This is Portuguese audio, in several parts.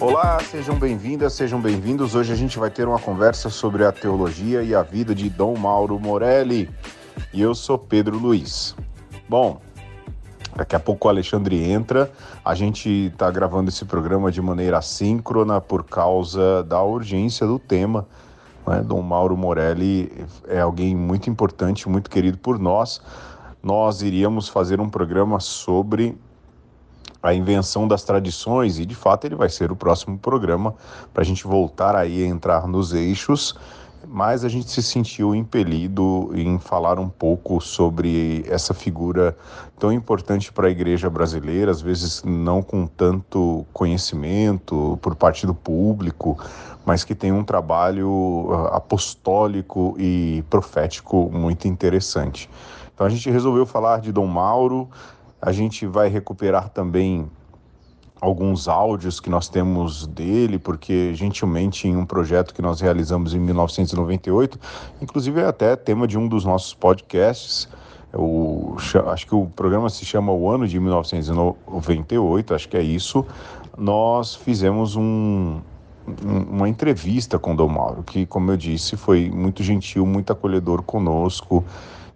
Olá, sejam bem-vindas, sejam bem-vindos. Hoje a gente vai ter uma conversa sobre a teologia e a vida de Dom Mauro Morelli. E eu sou Pedro Luiz. Bom, daqui a pouco o Alexandre entra. A gente está gravando esse programa de maneira assíncrona por causa da urgência do tema, né? Dom Mauro Morelli é alguém muito importante, muito querido por nós. Nós iríamos fazer um programa sobre a invenção das tradições e, de fato, ele vai ser o próximo programa para a gente voltar aí a entrar nos eixos. Mas a gente se sentiu impelido em falar um pouco sobre essa figura tão importante para a igreja brasileira, às vezes não com tanto conhecimento por parte do público, mas que tem um trabalho apostólico e profético muito interessante. Então a gente resolveu falar de Dom Mauro, a gente vai recuperar também alguns áudios que nós temos dele, porque gentilmente em um projeto que nós realizamos em 1998, inclusive é até tema de um dos nossos podcasts, acho que o programa se chama O Ano de 1998, acho que é isso, nós fizemos uma entrevista com o Dom Mauro, que, como eu disse, foi muito gentil, muito acolhedor conosco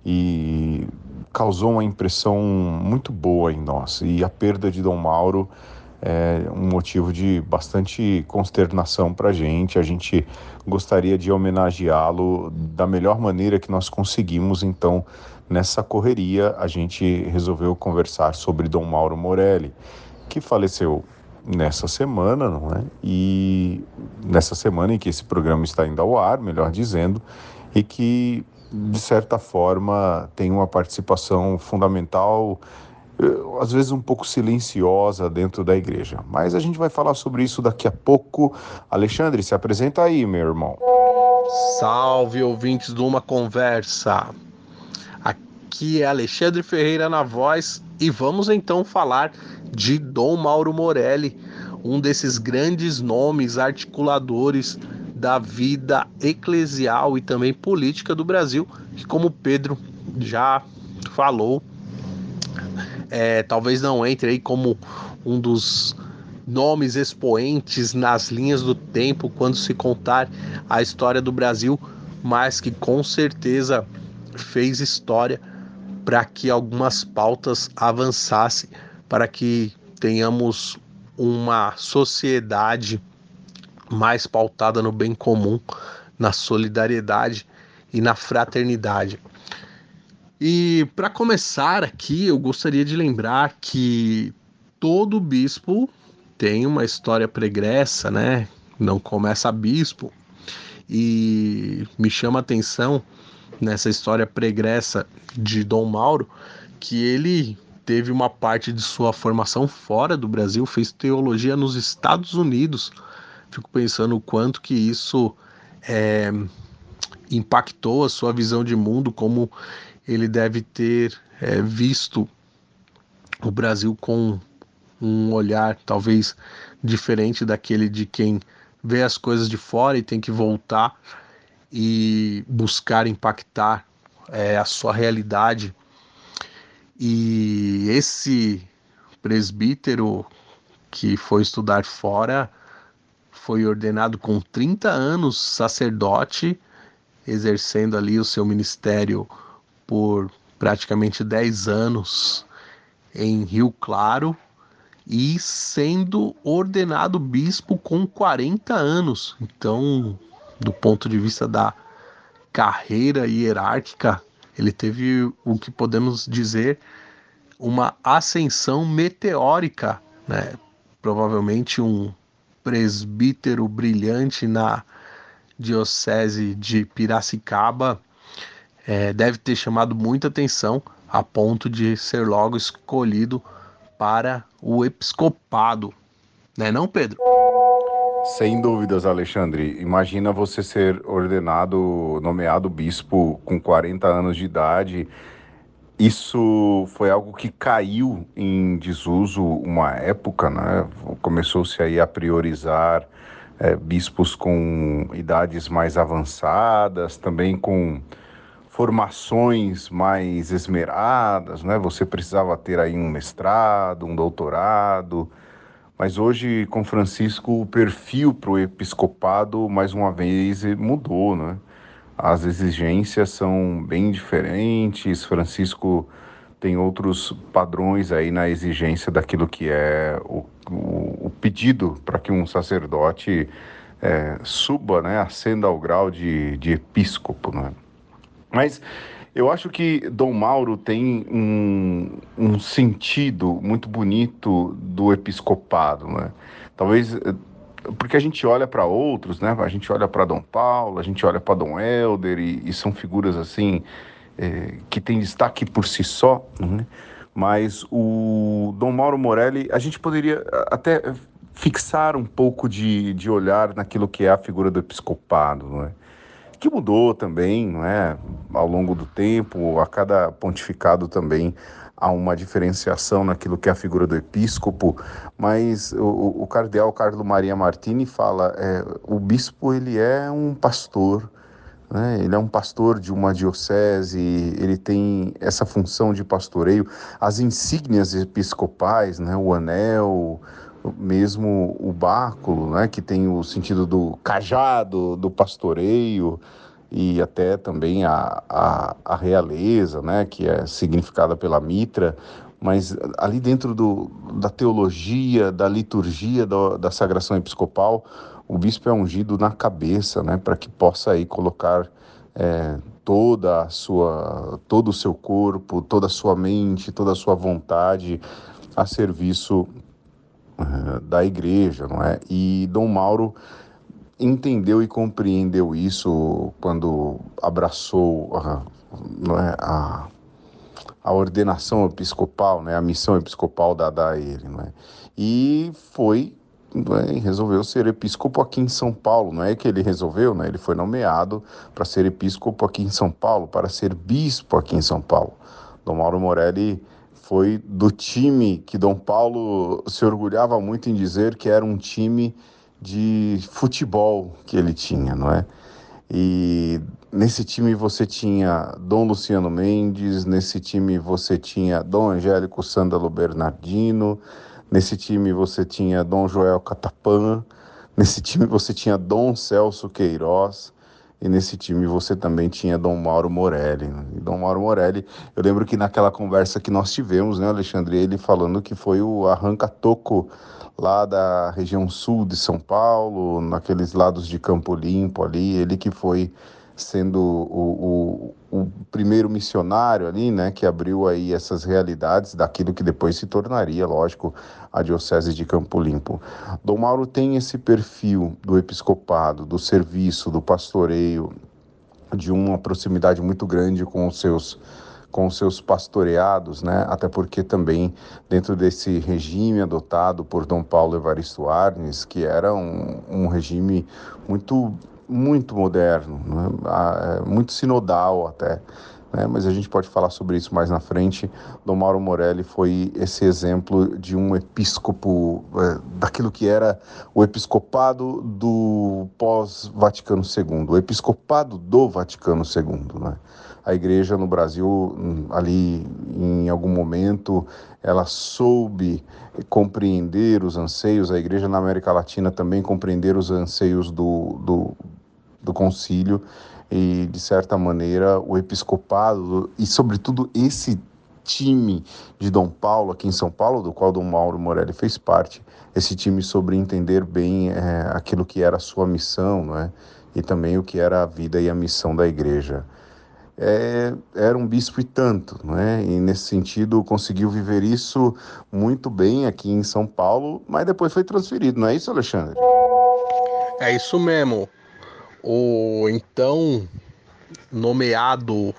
e causou uma impressão muito boa em nós. E a perda de Dom Mauro é um motivo de bastante consternação para a gente gostaria de homenageá-lo da melhor maneira que nós conseguimos, então nessa correria a gente resolveu conversar sobre Dom Mauro Morelli, que faleceu nessa semana, não é? E nessa semana em que esse programa está indo ao ar, melhor dizendo, e que de certa forma tem uma participação fundamental, às vezes um pouco silenciosa dentro da igreja. Mas a gente vai falar sobre isso daqui a pouco. Alexandre, se apresenta aí, meu irmão. Salve, ouvintes do Uma Conversa. Aqui é Alexandre Ferreira na voz e vamos então falar de Dom Mauro Morelli, um desses grandes nomes articuladores da vida eclesial e também política do Brasil, que, como Pedro já falou, talvez não entre aí como um dos nomes expoentes nas linhas do tempo quando se contar a história do Brasil, mas que com certeza fez história para que algumas pautas avançassem, para que tenhamos uma sociedade mais pautada no bem comum, na solidariedade e na fraternidade. E para começar aqui, eu gostaria de lembrar que todo bispo tem uma história pregressa, né? Não começa bispo. E me chama a atenção nessa história pregressa de Dom Mauro que ele teve uma parte de sua formação fora do Brasil, fez teologia nos Estados Unidos. Fico pensando o quanto que isso impactou a sua visão de mundo, como ele deve ter visto o Brasil com um olhar talvez diferente daquele de quem vê as coisas de fora e tem que voltar e buscar impactar a sua realidade. E esse presbítero que foi estudar fora foi ordenado com 30 anos sacerdote, exercendo ali o seu ministério por praticamente 10 anos em Rio Claro e sendo ordenado bispo com 40 anos. Então, do ponto de vista da carreira hierárquica, ele teve o que podemos dizer uma ascensão meteórica, né? Provavelmente um presbítero brilhante na diocese de Piracicaba, deve ter chamado muita atenção a ponto de ser logo escolhido para o episcopado. Né não, Pedro? Sem dúvidas, Alexandre. Imagina você ser nomeado bispo com 40 anos de idade. Isso foi algo que caiu em desuso uma época, né? Começou-se aí a priorizar bispos com idades mais avançadas, também com formações mais esmeradas, né? Você precisava ter aí um mestrado, um doutorado, mas hoje com Francisco o perfil para o episcopado mais uma vez mudou, né? As exigências são bem diferentes, Francisco tem outros padrões aí na exigência daquilo que é o pedido para que um sacerdote suba, né? Ascenda ao grau de episcopo, né? Mas eu acho que Dom Mauro tem um sentido muito bonito do episcopado, né? Talvez porque a gente olha para outros, né? A gente olha para Dom Paulo, a gente olha para Dom Hélder e são figuras assim que tem destaque por si só, né? Mas o Dom Mauro Morelli, a gente poderia até fixar um pouco de olhar naquilo que é a figura do episcopado, não é? Que mudou também, não é? Ao longo do tempo, a cada pontificado também há uma diferenciação naquilo que é a figura do episcopo, mas o cardeal Carlo Maria Martini fala, o bispo ele é um pastor, né? Ele é um pastor de uma diocese, ele tem essa função de pastoreio, as insígnias episcopais, né? O anel, mesmo o báculo, né, que tem o sentido do cajado, do pastoreio, e até também a realeza, né, que é significada pela mitra, mas ali dentro da teologia, da liturgia, da sagração episcopal, o bispo é ungido na cabeça, né, para que possa aí colocar todo o seu corpo, toda a sua mente, toda a sua vontade a serviço da igreja, não é? E Dom Mauro entendeu e compreendeu isso quando abraçou a ordenação episcopal, né? A missão episcopal dada a ele, não é? E resolveu ser episcopo aqui em São Paulo, não é que ele resolveu, né? Ele foi nomeado para ser episcopo aqui em São Paulo, para ser bispo aqui em São Paulo. Dom Mauro Morelli foi do time que Dom Paulo se orgulhava muito em dizer que era um time de futebol que ele tinha, não é? E nesse time você tinha Dom Luciano Mendes, nesse time você tinha Dom Angélico Sândalo Bernardino, nesse time você tinha Dom Joel Catapã, nesse time você tinha Dom Celso Queiroz, e nesse time você também tinha Dom Mauro Morelli. E Dom Mauro Morelli, eu lembro que naquela conversa que nós tivemos, né, Alexandre, ele falando que foi o arranca-toco lá da região sul de São Paulo, naqueles lados de Campo Limpo ali, ele que foi sendo o primeiro missionário ali, né, que abriu aí essas realidades daquilo que depois se tornaria, lógico, a Diocese de Campo Limpo. Dom Mauro tem esse perfil do episcopado, do serviço, do pastoreio, de uma proximidade muito grande com os seus pastoreados, né? Até porque também dentro desse regime adotado por Dom Paulo Evaristo Arnes, que era um regime muito moderno, né? Muito sinodal até, né? Mas a gente pode falar sobre isso mais na frente. Dom Mauro Morelli foi esse exemplo de um episcopo, daquilo que era o episcopado do pós-Vaticano II, o episcopado do Vaticano II, né? A igreja no Brasil, ali em algum momento, ela soube compreender os anseios, a igreja na América Latina também compreender os anseios do concílio e, de certa maneira, o episcopado e, sobretudo, esse time de Dom Paulo aqui em São Paulo, do qual Dom Mauro Morelli fez parte, esse time sobre entender bem aquilo que era a sua missão, não é? E também o que era a vida e a missão da igreja. Era um bispo e tanto, né? E nesse sentido conseguiu viver isso muito bem aqui em São Paulo, mas depois foi transferido, não é isso, Alexandre? É isso mesmo. O então nomeado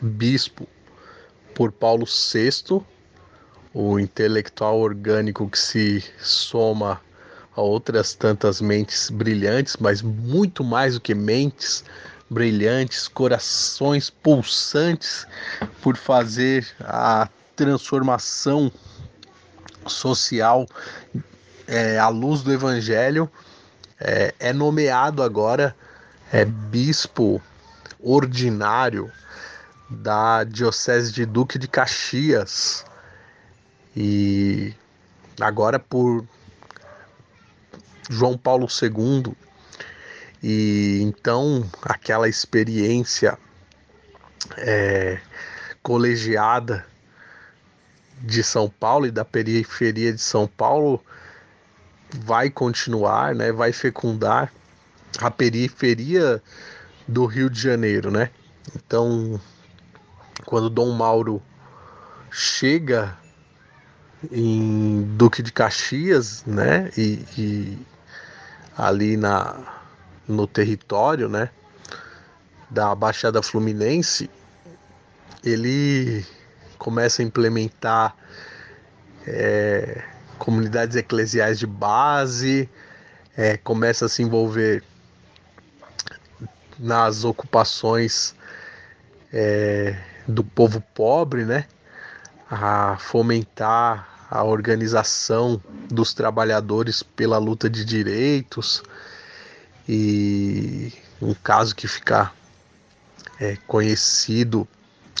bispo por Paulo VI, o intelectual orgânico que se soma a outras tantas mentes brilhantes, mas muito mais do que mentes brilhantes, corações pulsantes por fazer a transformação social à luz do Evangelho, é nomeado agora bispo ordinário da Diocese de Duque de Caxias, e agora por João Paulo II. E então aquela experiência colegiada de São Paulo e da periferia de São Paulo vai continuar, né? Vai fecundar a periferia do Rio de Janeiro, né? Então, quando Dom Mauro chega em Duque de Caxias, né? E ali no território, né? Da Baixada Fluminense, ele começa a implementar comunidades eclesiais de base, começa a se envolver nas ocupações do povo pobre, né? A fomentar a organização dos trabalhadores pela luta de direitos. E um caso que fica conhecido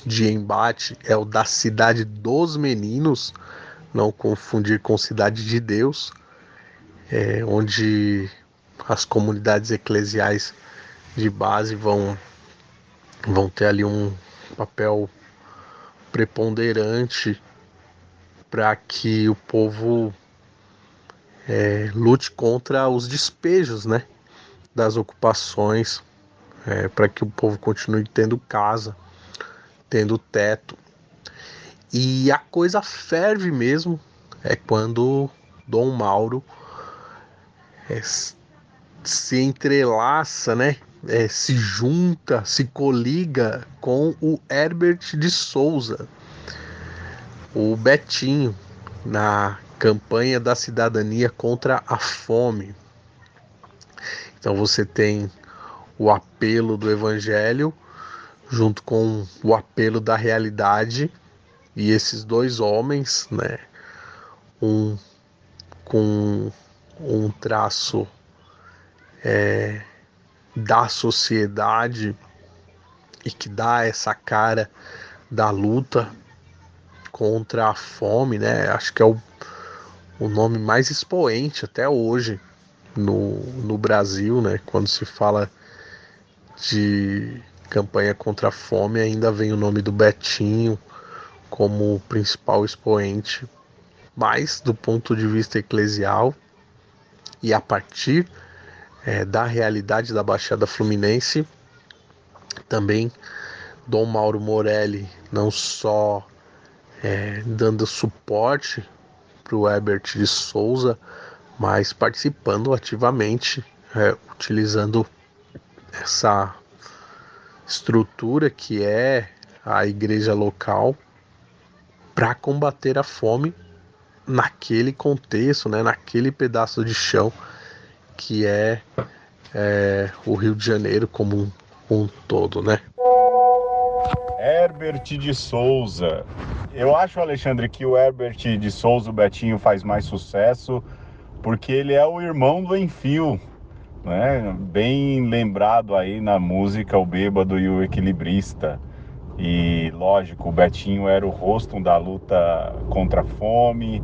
de embate é o da Cidade dos Meninos, não confundir com Cidade de Deus, onde as comunidades eclesiais de base vão ter ali um papel preponderante para que o povo lute contra os despejos, né, das ocupações, para que o povo continue tendo casa, tendo teto. E a coisa ferve mesmo é quando Dom Mauro se entrelaça, né? Se junta, se coliga com o Herbert de Souza, o Betinho, na campanha da cidadania contra a fome. Então você tem o apelo do evangelho junto com o apelo da realidade, e esses dois homens, né, um com um traço da sociedade e que dá essa cara da luta contra a fome, né? Acho que é o nome mais expoente até hoje no Brasil, né? Quando se fala de campanha contra a fome, ainda vem o nome do Betinho como principal expoente, mas do ponto de vista eclesial e a partir da realidade da Baixada Fluminense, também Dom Mauro Morelli não só dando suporte para o Herbert de Souza, mas participando ativamente, utilizando essa estrutura que é a igreja local para combater a fome naquele contexto, né, naquele pedaço de chão que é o Rio de Janeiro como um todo, né? Herbert de Souza. Eu acho, Alexandre, que o Herbert de Souza, o Betinho, faz mais sucesso porque ele é o irmão do Henfil, né? Bem lembrado aí na música O Bêbado e o Equilibrista. E, lógico, o Betinho era o rosto da luta contra a fome,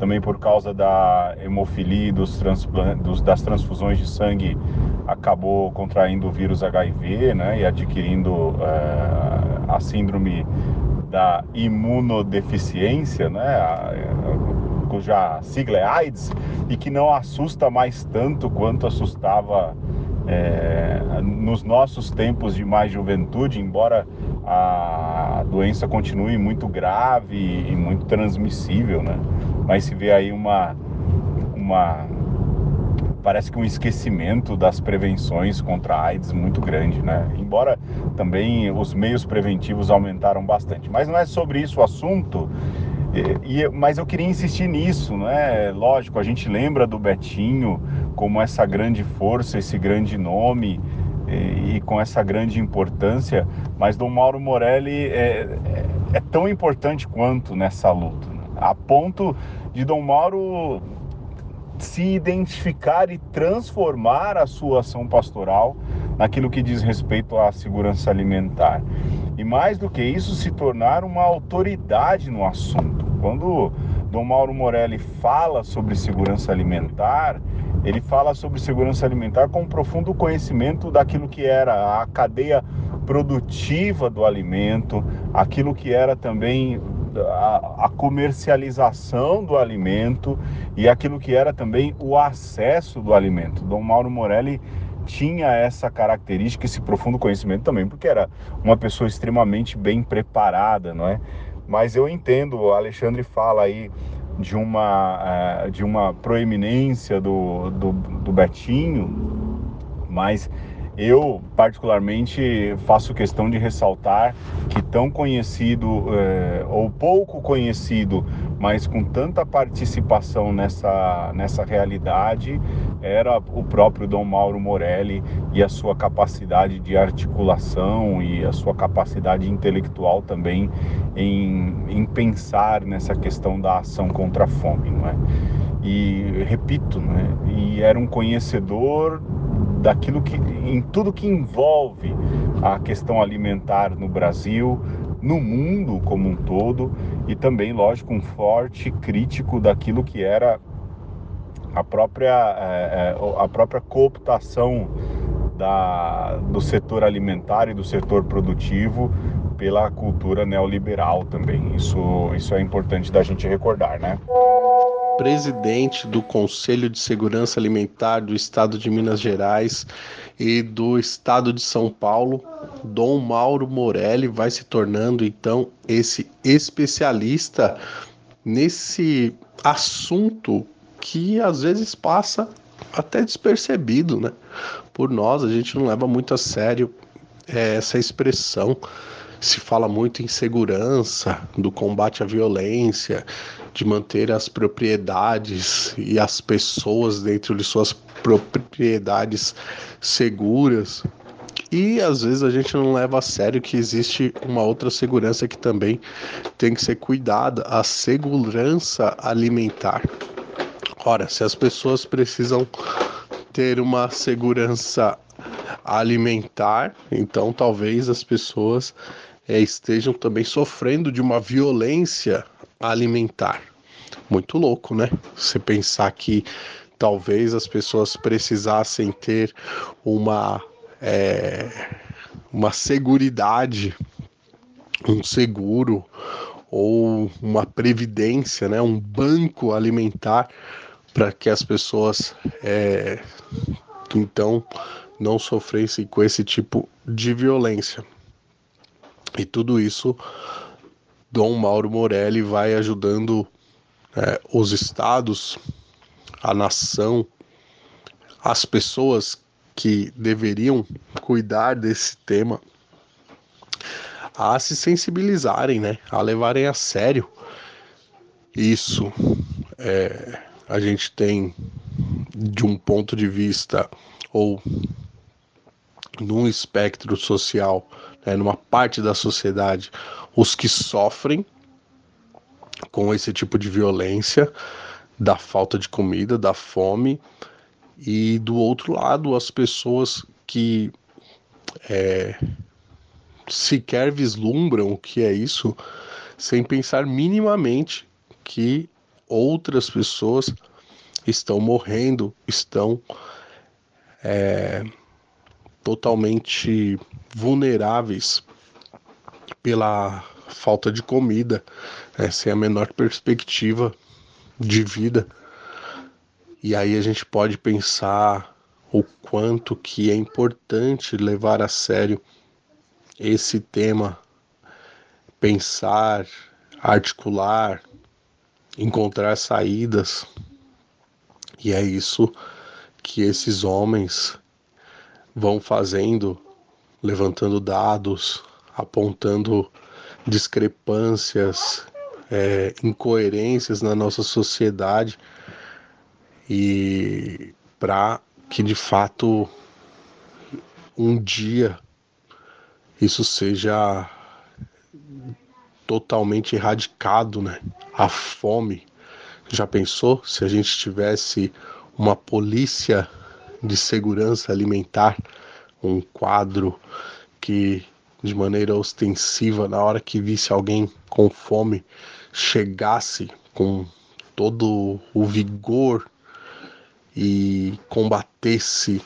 também por causa da hemofilia e das transfusões de sangue, acabou contraindo o vírus HIV, né, e adquirindo a síndrome da imunodeficiência, né, cuja sigla é AIDS, e que não assusta mais tanto quanto assustava nos nossos tempos de mais juventude, embora a doença continue muito grave e muito transmissível, né? Mas se vê aí parece que um esquecimento das prevenções contra a AIDS muito grande, né? Embora também os meios preventivos aumentaram bastante. Mas não é sobre isso o assunto. Mas eu queria insistir nisso, né? Lógico, a gente lembra do Betinho como essa grande força, esse grande nome e com essa grande importância, mas Dom Mauro Morelli é tão importante quanto nessa luta, né? A ponto de Dom Mauro se identificar e transformar a sua ação pastoral naquilo que diz respeito à segurança alimentar. E mais do que isso, se tornar uma autoridade no assunto. Quando Dom Mauro Morelli fala sobre segurança alimentar, ele fala sobre segurança alimentar com um profundo conhecimento daquilo que era a cadeia produtiva do alimento, aquilo que era também a comercialização do alimento e aquilo que era também o acesso do alimento. Dom Mauro Morelli tinha essa característica, esse profundo conhecimento também, porque era uma pessoa extremamente bem preparada, não é? Mas eu entendo, o Alexandre fala aí de uma proeminência do Betinho, mas eu particularmente faço questão de ressaltar que tão conhecido ou pouco conhecido, mas com tanta participação nessa realidade, era o próprio Dom Mauro Morelli e a sua capacidade de articulação e a sua capacidade intelectual também em pensar nessa questão da ação contra a fome, não é? E repito, né? E era um conhecedor daquilo que, em tudo que envolve a questão alimentar no Brasil, no mundo como um todo, e também, lógico, um forte crítico daquilo que era a própria cooptação do setor alimentar e do setor produtivo pela cultura neoliberal também. Isso é importante da gente recordar, né? Presidente do Conselho de Segurança Alimentar do Estado de Minas Gerais e do Estado de São Paulo, Dom Mauro Morelli vai se tornando, então, esse especialista nesse assunto que, às vezes, passa até despercebido, né? Por nós, a gente não leva muito a sério essa expressão. Se fala muito em segurança, do combate à violência, de manter as propriedades e as pessoas dentro de suas propriedades seguras. E às vezes a gente não leva a sério que existe uma outra segurança que também tem que ser cuidada, a segurança alimentar. Ora, se as pessoas precisam ter uma segurança alimentar, então talvez as pessoas estejam também sofrendo de uma violência alimentar. Muito louco, né? Você pensar que talvez as pessoas precisassem ter uma seguridade, um seguro ou uma previdência, né? Um banco alimentar para que as pessoas então não sofressem com esse tipo de violência. E tudo isso Dom Mauro Morelli vai ajudando os estados, a nação, as pessoas que deveriam cuidar desse tema a se sensibilizarem, né? A levarem a sério isso. A gente tem, de um ponto de vista ou num espectro social, numa parte da sociedade, os que sofrem com esse tipo de violência, da falta de comida, da fome, e do outro lado as pessoas que sequer vislumbram o que é isso, sem pensar minimamente que outras pessoas estão morrendo, estão totalmente vulneráveis pela falta de comida, sem a menor perspectiva de vida. E aí a gente pode pensar o quanto que é importante levar a sério esse tema, pensar, articular, encontrar saídas. E é isso que esses homens vão fazendo, levantando dados, apontando discrepâncias, incoerências na nossa sociedade, e para que de fato um dia isso seja totalmente erradicado, né? A fome. Já pensou se a gente tivesse uma polícia de segurança alimentar um quadro que, de maneira ostensiva, na hora que visse alguém com fome, chegasse com todo o vigor e combatesse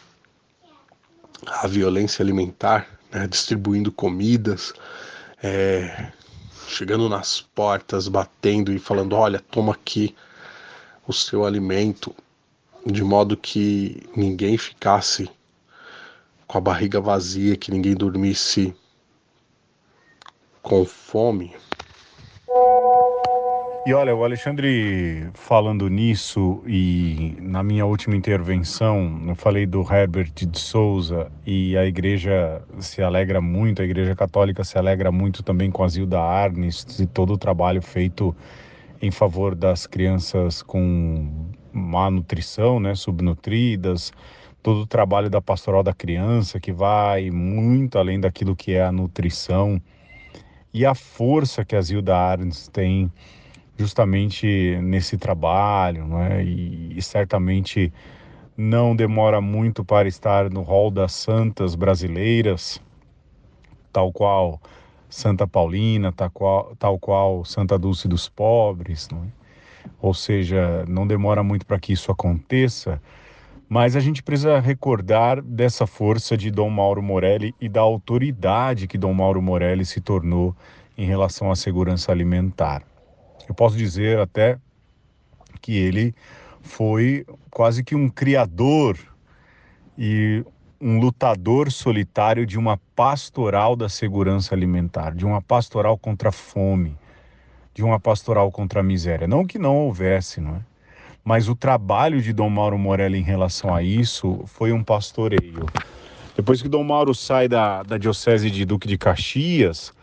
a violência alimentar, né, distribuindo comidas, chegando nas portas, batendo e falando: olha, toma aqui o seu alimento, de modo que ninguém ficasse com a barriga vazia, que ninguém dormisse com fome. E olha, o Alexandre falando nisso, e na minha última intervenção eu falei do Herbert de Souza, e a igreja se alegra muito, a igreja católica se alegra muito também com a Zilda Arns e todo o trabalho feito em favor das crianças com má nutrição, né, subnutridas, todo o trabalho da pastoral da criança, que vai muito além daquilo que é a nutrição, e a força que a Zilda Arns tem justamente nesse trabalho, né? E certamente não demora muito para estar no hall das santas brasileiras, tal qual Santa Paulina, tal qual Santa Dulce dos Pobres, né? Ou seja, não demora muito para que isso aconteça, mas a gente precisa recordar dessa força de Dom Mauro Morelli e da autoridade que Dom Mauro Morelli se tornou em relação à segurança alimentar. Eu posso dizer até que ele foi quase que um criador e um lutador solitário de uma pastoral da segurança alimentar, de uma pastoral contra a fome, de uma pastoral contra a miséria. Não que não houvesse, não é? Mas o trabalho de Dom Mauro Morelli em relação a isso foi um pastoreio. Depois que Dom Mauro sai da diocese de Duque de Caxias,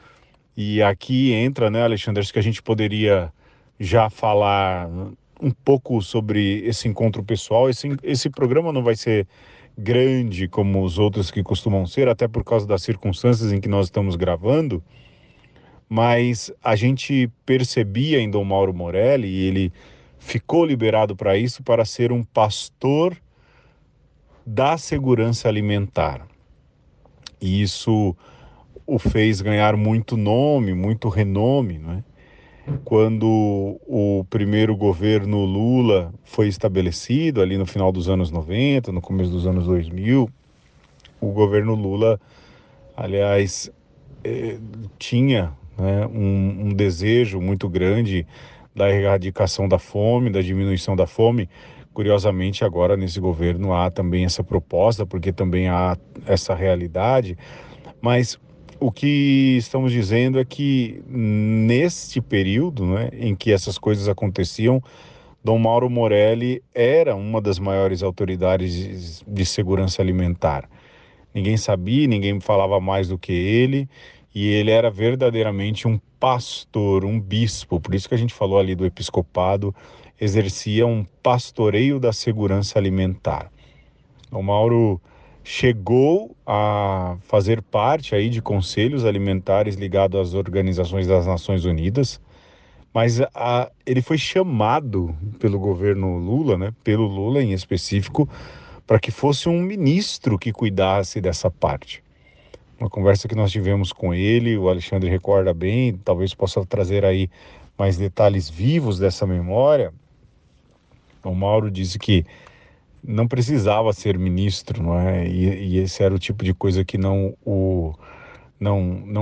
e aqui entra, né, Alexandre, acho que a gente poderia já falar um pouco sobre esse encontro pessoal. Esse programa não vai ser grande como os outros que costumam ser, até por causa das circunstâncias em que nós estamos gravando, mas a gente percebia em Dom Mauro Morelli, e ele ficou liberado para isso, para ser um pastor da segurança alimentar. E isso o fez ganhar muito nome, muito renome, né? Quando o primeiro governo Lula foi estabelecido, ali no final dos anos 90, no começo dos anos 2000, o governo Lula, aliás, tinha, né, um desejo muito grande da erradicação da fome, da diminuição da fome. Curiosamente, agora nesse governo há também essa proposta, porque também há essa realidade, mas o que estamos dizendo é que neste período, né, em que essas coisas aconteciam, Dom Mauro Morelli era uma das maiores autoridades de segurança alimentar. Ninguém sabia, ninguém falava mais do que ele, e ele era verdadeiramente um pastor, um bispo. Por isso que a gente falou ali do episcopado, exercia um pastoreio da segurança alimentar. Dom Mauro chegou a fazer parte aí de conselhos alimentares ligados às organizações das Nações Unidas, mas ele foi chamado pelo governo Lula, né, pelo Lula em específico, para que fosse um ministro que cuidasse dessa parte. Uma conversa que nós tivemos com ele, o Alexandre recorda bem, talvez possa trazer aí mais detalhes vivos dessa memória. O Mauro disse que não precisava ser ministro, não é? E esse era o tipo de coisa que não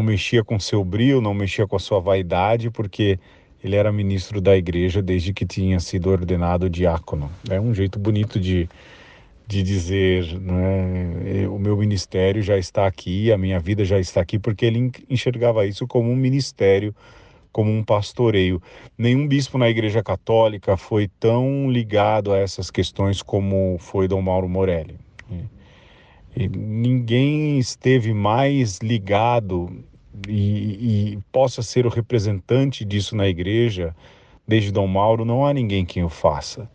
mexia com seu brio, não mexia com a sua vaidade, porque ele era ministro da igreja desde que tinha sido ordenado diácono. É um jeito bonito de dizer, não é? O meu ministério já está aqui, a minha vida já está aqui, porque ele enxergava isso como um ministério, como um pastoreio. Nenhum bispo na Igreja Católica foi tão ligado a essas questões como foi Dom Mauro Morelli. E ninguém esteve mais ligado e possa ser o representante disso na Igreja. Desde Dom Mauro não há ninguém quem o faça.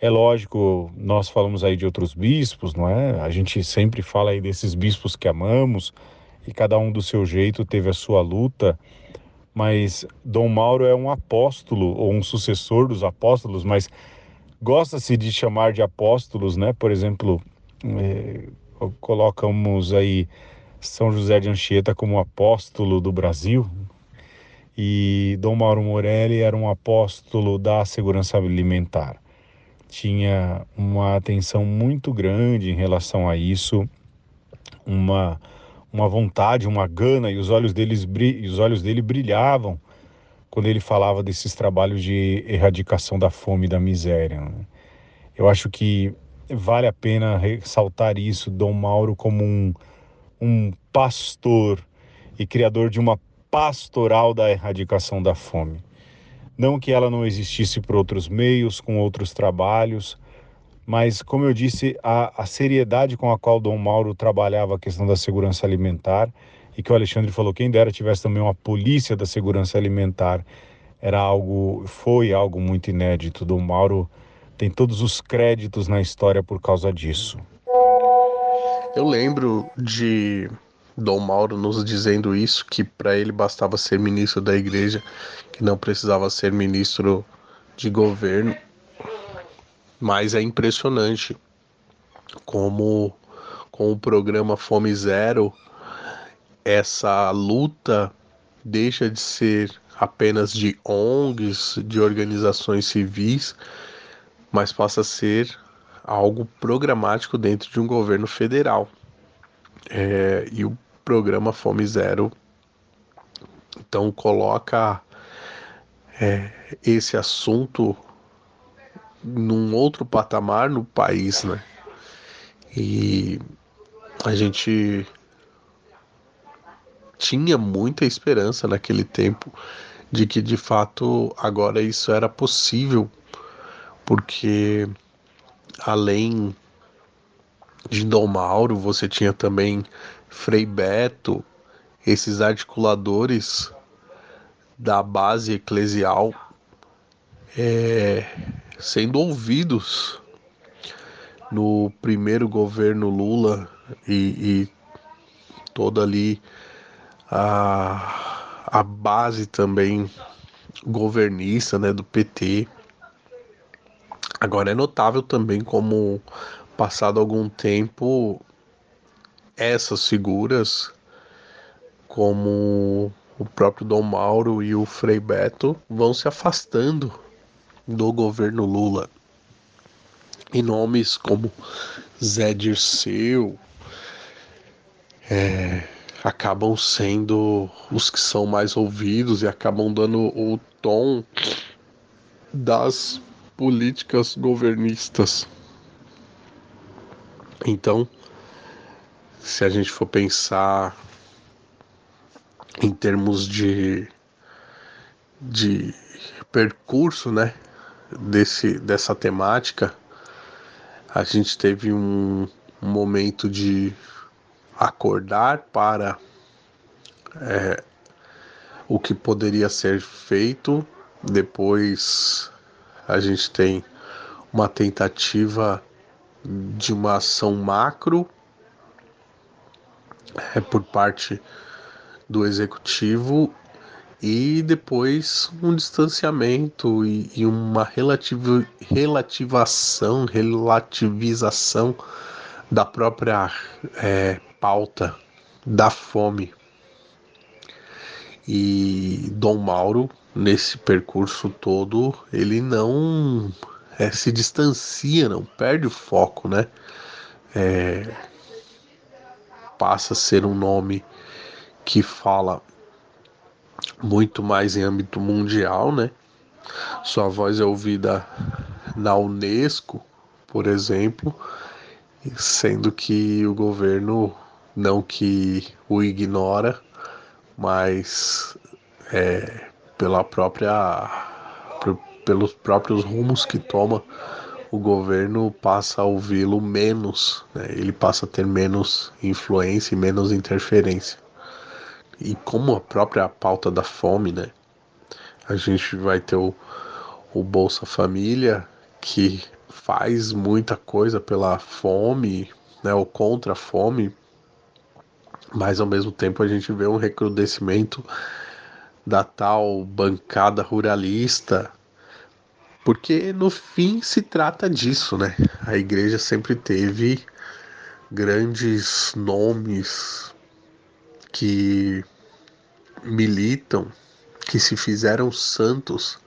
É lógico, nós falamos aí de outros bispos, não é? A gente sempre fala aí desses bispos que amamos, e cada um do seu jeito teve a sua luta. Mas Dom Mauro é um apóstolo, ou um sucessor dos apóstolos, mas gosta-se de chamar de apóstolos, né? Por exemplo, colocamos aí São José de Anchieta como apóstolo do Brasil, e Dom Mauro Morelli era um apóstolo da segurança alimentar. Tinha uma atenção muito grande em relação a isso, uma vontade, uma gana, e os olhos dele brilhavam quando ele falava desses trabalhos de erradicação da fome e da miséria, né? Eu acho que vale a pena ressaltar isso, Dom Mauro como um pastor e criador de uma pastoral da erradicação da fome. Não que ela não existisse por outros meios, com outros trabalhos, mas, como eu disse, a seriedade com a qual Dom Mauro trabalhava a questão da segurança alimentar, e que o Alexandre falou, quem dera tivesse também uma polícia da segurança alimentar, foi algo muito inédito. Dom Mauro tem todos os créditos na história por causa disso. Eu lembro de Dom Mauro nos dizendo isso, que para ele bastava ser ministro da igreja, que não precisava ser ministro de governo. Mas é impressionante como, com o programa Fome Zero, essa luta deixa de ser apenas de ONGs, de organizações civis, mas passa a ser algo programático dentro de um governo federal. E o programa Fome Zero, então, coloca esse assunto num outro patamar no país, né? E a gente tinha muita esperança naquele tempo de que, de fato, agora isso era possível, porque além de Dom Mauro, você tinha também Frei Beto, esses articuladores da base eclesial sendo ouvidos no primeiro governo Lula e toda ali a base também governista, né, do PT. Agora é notável também como, passado algum tempo, essas figuras, como o próprio Dom Mauro e o Frei Beto, vão se afastando do governo Lula. E nomes como Zé Dirceu acabam sendo os que são mais ouvidos e acabam dando o tom das políticas governistas. Então, se a gente for pensar em termos de percurso, né, dessa temática, a gente teve um momento de acordar para o que poderia ser feito. Depois a gente tem uma tentativa de uma ação macro por parte do executivo, e depois um distanciamento e uma relativização da própria pauta da fome. E Dom Mauro, nesse percurso todo, ele não se distancia, não perde o foco, né? Passa a ser um nome que fala muito mais em âmbito mundial, né? Sua voz é ouvida na Unesco, por exemplo, sendo que o governo, não que o ignora, mas pelos próprios rumos que toma, o governo passa a ouvi-lo menos, né? Ele passa a ter menos influência e menos interferência. E como a própria pauta da fome, né? A gente vai ter o Bolsa Família, que faz muita coisa pela fome, né, ou contra a fome, mas ao mesmo tempo a gente vê um recrudescimento da tal bancada ruralista, porque no fim se trata disso, né? A igreja sempre teve grandes nomes que militam, que se fizeram santos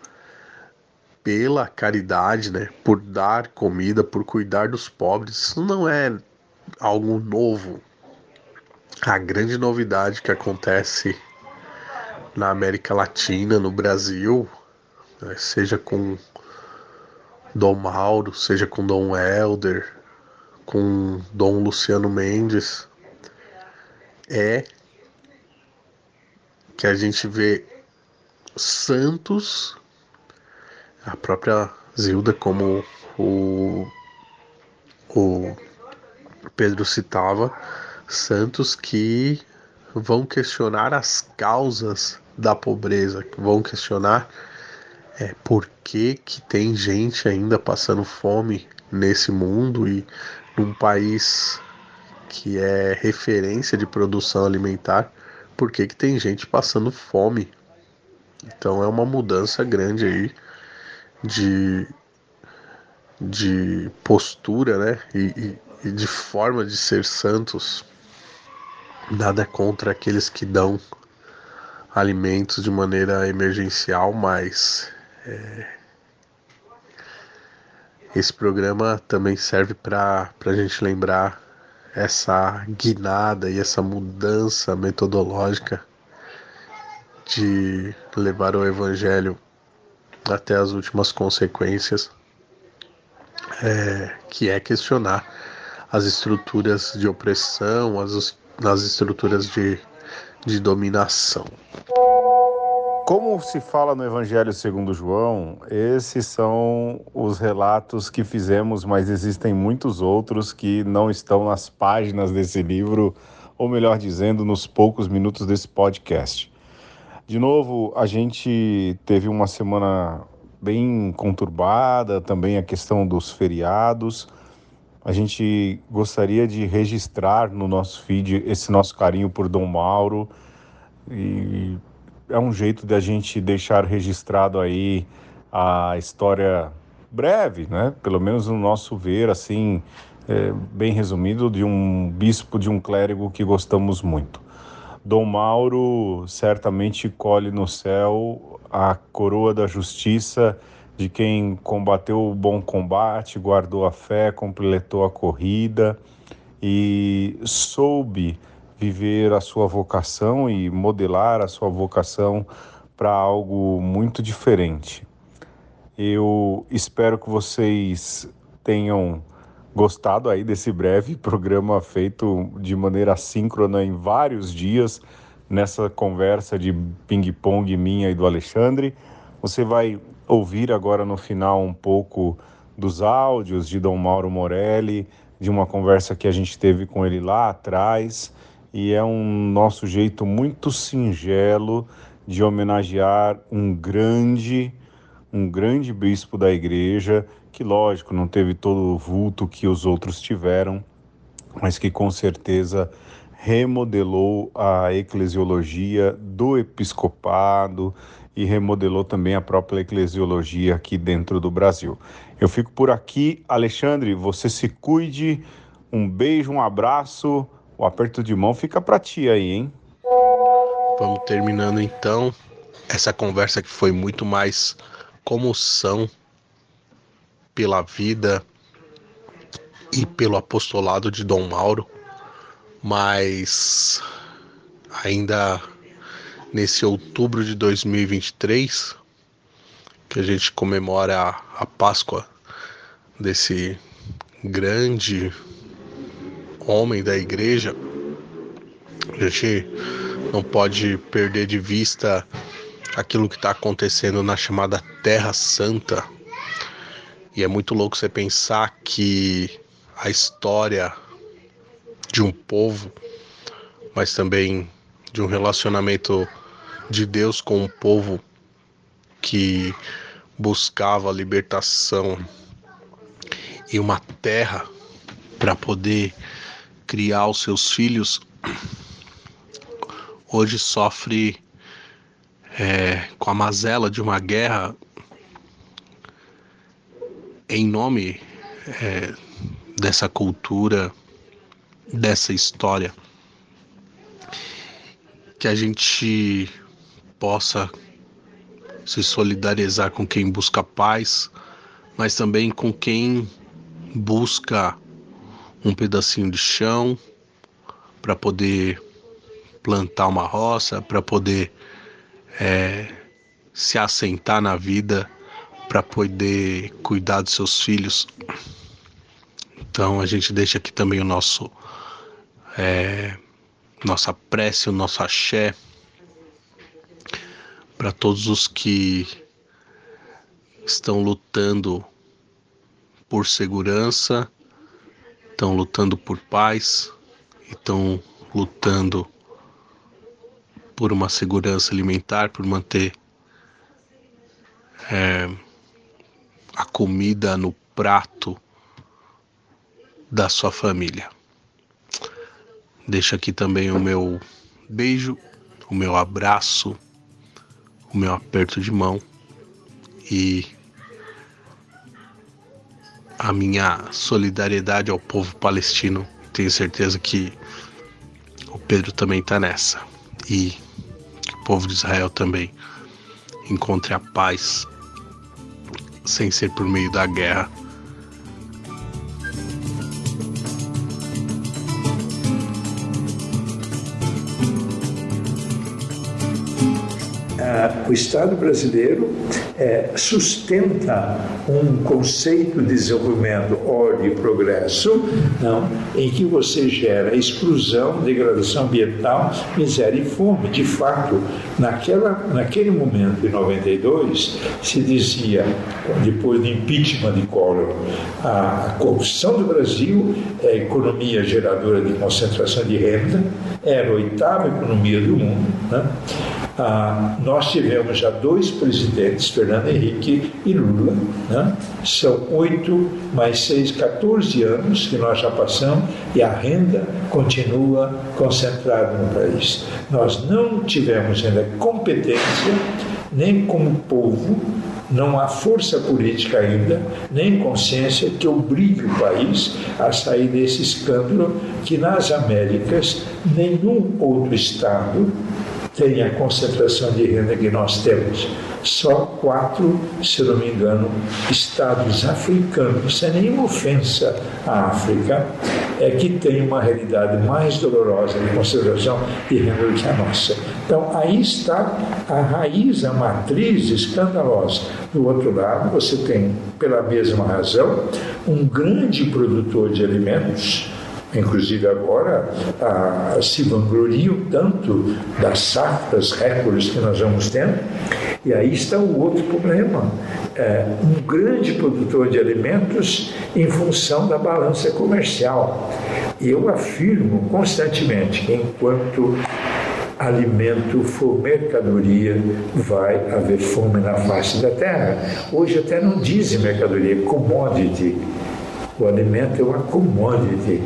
pela caridade, né? Por dar comida, por cuidar dos pobres. Isso não é algo novo. A grande novidade que acontece na América Latina, no Brasil, né? Seja com Dom Mauro, seja com Dom Hélder, com Dom Luciano Mendes, é que a gente vê santos, a própria Zilda, como o Pedro citava, santos que vão questionar as causas da pobreza, que vão questionar por que tem gente ainda passando fome nesse mundo e num país que é referência de produção alimentar, por que tem gente passando fome. Então é uma mudança grande aí de postura, né? E de forma de ser santos. Nada contra aqueles que dão alimentos de maneira emergencial, mas esse programa também serve para a gente lembrar essa guinada e essa mudança metodológica de levar o evangelho até as últimas consequências, que é questionar as estruturas de opressão, as estruturas de dominação. Como se fala no Evangelho segundo João, esses são os relatos que fizemos, mas existem muitos outros que não estão nas páginas desse livro, ou melhor dizendo, nos poucos minutos desse podcast. De novo, a gente teve uma semana bem conturbada, também a questão dos feriados. A gente gostaria de registrar no nosso feed esse nosso carinho por Dom Mauro, e é um jeito de a gente deixar registrado aí a história breve, né? Pelo menos no nosso ver, assim, bem resumido, de um bispo, de um clérigo que gostamos muito. Dom Mauro certamente colhe no céu a coroa da justiça de quem combateu o bom combate, guardou a fé, completou a corrida e soube viver a sua vocação e modelar a sua vocação para algo muito diferente. Eu espero que vocês tenham gostado aí desse breve programa feito de maneira assíncrona em vários dias, nessa conversa de ping-pong minha e do Alexandre. Você vai ouvir agora no final um pouco dos áudios de Dom Mauro Morelli, de uma conversa que a gente teve com ele lá atrás, e é um nosso jeito muito singelo de homenagear um grande bispo da igreja, que lógico não teve todo o vulto que os outros tiveram, mas que com certeza remodelou a eclesiologia do episcopado e remodelou também a própria eclesiologia aqui dentro do Brasil. Eu fico por aqui. Alexandre, você se cuide, um beijo, um abraço. O aperto de mão fica pra ti aí, hein? Vamos terminando então essa conversa que foi muito mais comoção pela vida e pelo apostolado de Dom Mauro, mas ainda nesse outubro de 2023, que a gente comemora a Páscoa desse grande homem da igreja, a gente não pode perder de vista aquilo que está acontecendo na chamada Terra Santa. E é muito louco você pensar que a história de um povo, mas também de um relacionamento de Deus com um povo que buscava a libertação e uma terra para poder criar os seus filhos, hoje sofre com a mazela de uma guerra em nome dessa cultura dessa história, que a gente possa se solidarizar com quem busca paz, mas também com quem busca um pedacinho de chão para poder plantar uma roça, para poder se assentar na vida, para poder cuidar dos seus filhos. Então a gente deixa aqui também o nosso nossa prece, o nosso axé para todos os que estão lutando por segurança, estão lutando por paz, estão lutando por uma segurança alimentar, por manter a comida no prato da sua família. Deixo aqui também o meu beijo, o meu abraço, o meu aperto de mão e a minha solidariedade ao povo palestino. Tenho certeza que o Pedro também está nessa e que o povo de Israel também encontre a paz sem ser por meio da guerra. O Estado brasileiro sustenta um conceito de desenvolvimento, ordem e progresso, não, em que você gera exclusão, degradação ambiental, miséria e fome. De fato, naquele momento, em 92, se dizia, depois do impeachment de Collor, a corrupção do Brasil é a economia geradora de concentração de renda, era a oitava economia do mundo, né? Nós tivemos já 2 presidentes, Fernando Henrique e Lula, né? São 8 mais 6, 14 anos que nós já passamos e a renda continua concentrada no país. Nós não tivemos ainda competência, nem como povo, não há força política ainda, nem consciência que obrigue o país a sair desse escândalo que nas Américas nenhum outro Estado tem a concentração de renda que nós temos. Só 4, se não me engano, estados africanos, sem nenhuma ofensa à África, é que tem uma realidade mais dolorosa de concentração de renda do que a nossa. Então, aí está a raiz, a matriz escandalosa. Do outro lado, você tem, pela mesma razão, um grande produtor de alimentos. Inclusive agora se vangloriam tanto das safras recordes que nós vamos tendo. E aí está o outro problema, um grande produtor de alimentos em função da balança comercial. E eu afirmo constantemente que enquanto alimento for mercadoria, vai haver fome na face da terra. Hoje até não dizem mercadoria, commodity. O alimento é uma commodity.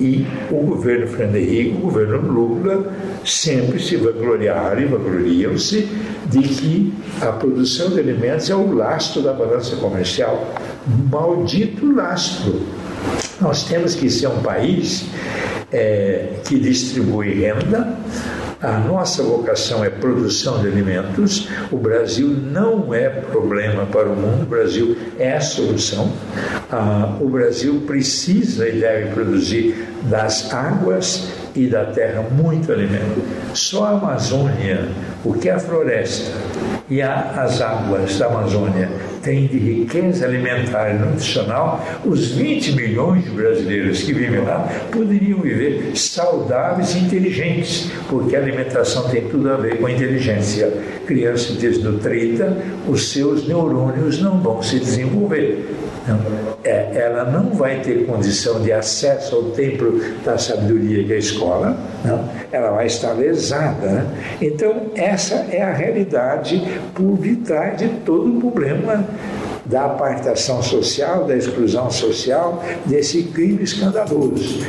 E o governo Fernando Henrique, o governo Lula, sempre se vangloriaram e vangloriam-se de que a produção de alimentos é o lastro da balança comercial. Maldito lastro! Nós temos que ser um país que distribui renda. A nossa vocação é produção de alimentos. O Brasil não é problema para o mundo, o Brasil é a solução. O Brasil precisa e deve produzir das águas e da terra muito alimento. Só a Amazônia, o que a floresta e as águas da Amazônia têm de riqueza alimentar e nutricional, os 20 milhões de brasileiros que vivem lá poderiam viver saudáveis e inteligentes, porque a alimentação tem tudo a ver com a inteligência. Criança desnutrida, os seus neurônios não vão se desenvolver. Ela não vai ter condição de acesso ao templo da sabedoria que é a escola, não? Ela vai estar lesada, né? Então essa é a realidade por detrás de todo o problema da apartação social, da exclusão social, desse crime escandaloso.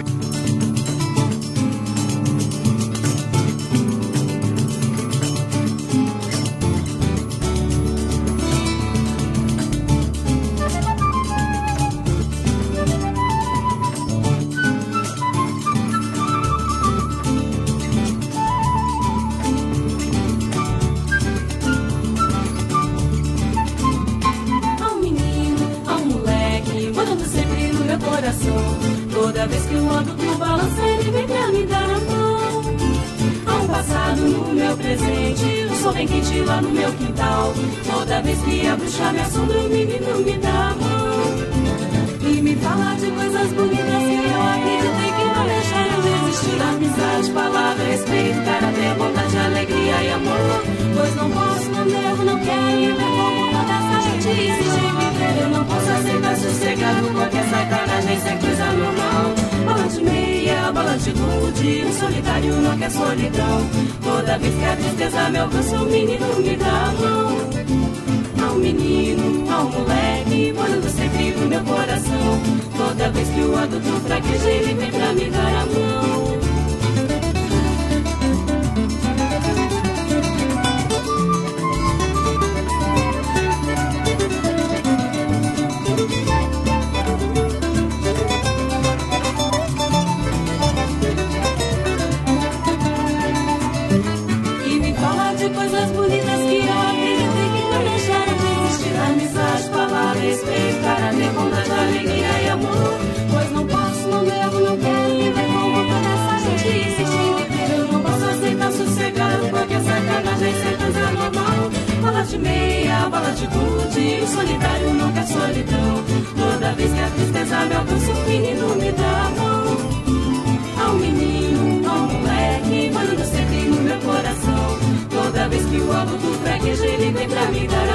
sou bem quente lá no meu quintal. Toda vez que a bruxa me assombra, o menino me dá a mão e me fala de coisas bonitas que eu acreditei que não deixaram eu existir. Amizade, palavra, respeito, caráter, bondade, alegria e amor. Pois não posso, não devo, não quero e ver como toda essa gente existe e viver. Eu não posso aceitar sossegado qualquer sacanagem, isso é coisa normal. Bola de meia, bola de gude, um solitário não quer solidão. Toda vez que a tristeza me alcança, o menino me dá a mão. Ao menino, ao moleque, morando sempre no meu coração. Toda vez que o adulto fraqueja, ele vem pra me dar a mão. Coisas bonitas que eu acreditei que não deixaram de existir. Amizade, palavra, respeito, caráter, bondade, alegria e amor. Pois não posso, não devo, não quero e ver como toda essa gente existe. Eu não posso aceitar sossegado qualquer sacanagem, isso é coisa normal. Bola de meia, bola de gude, o solitário nunca é solidão. Toda vez que a tristeza me alcança, o menino me dá a mão. Ao menino, ao moleque, morando sempre no meu coração. Toda vez que o adulto fraqueja, ele vem pra me dar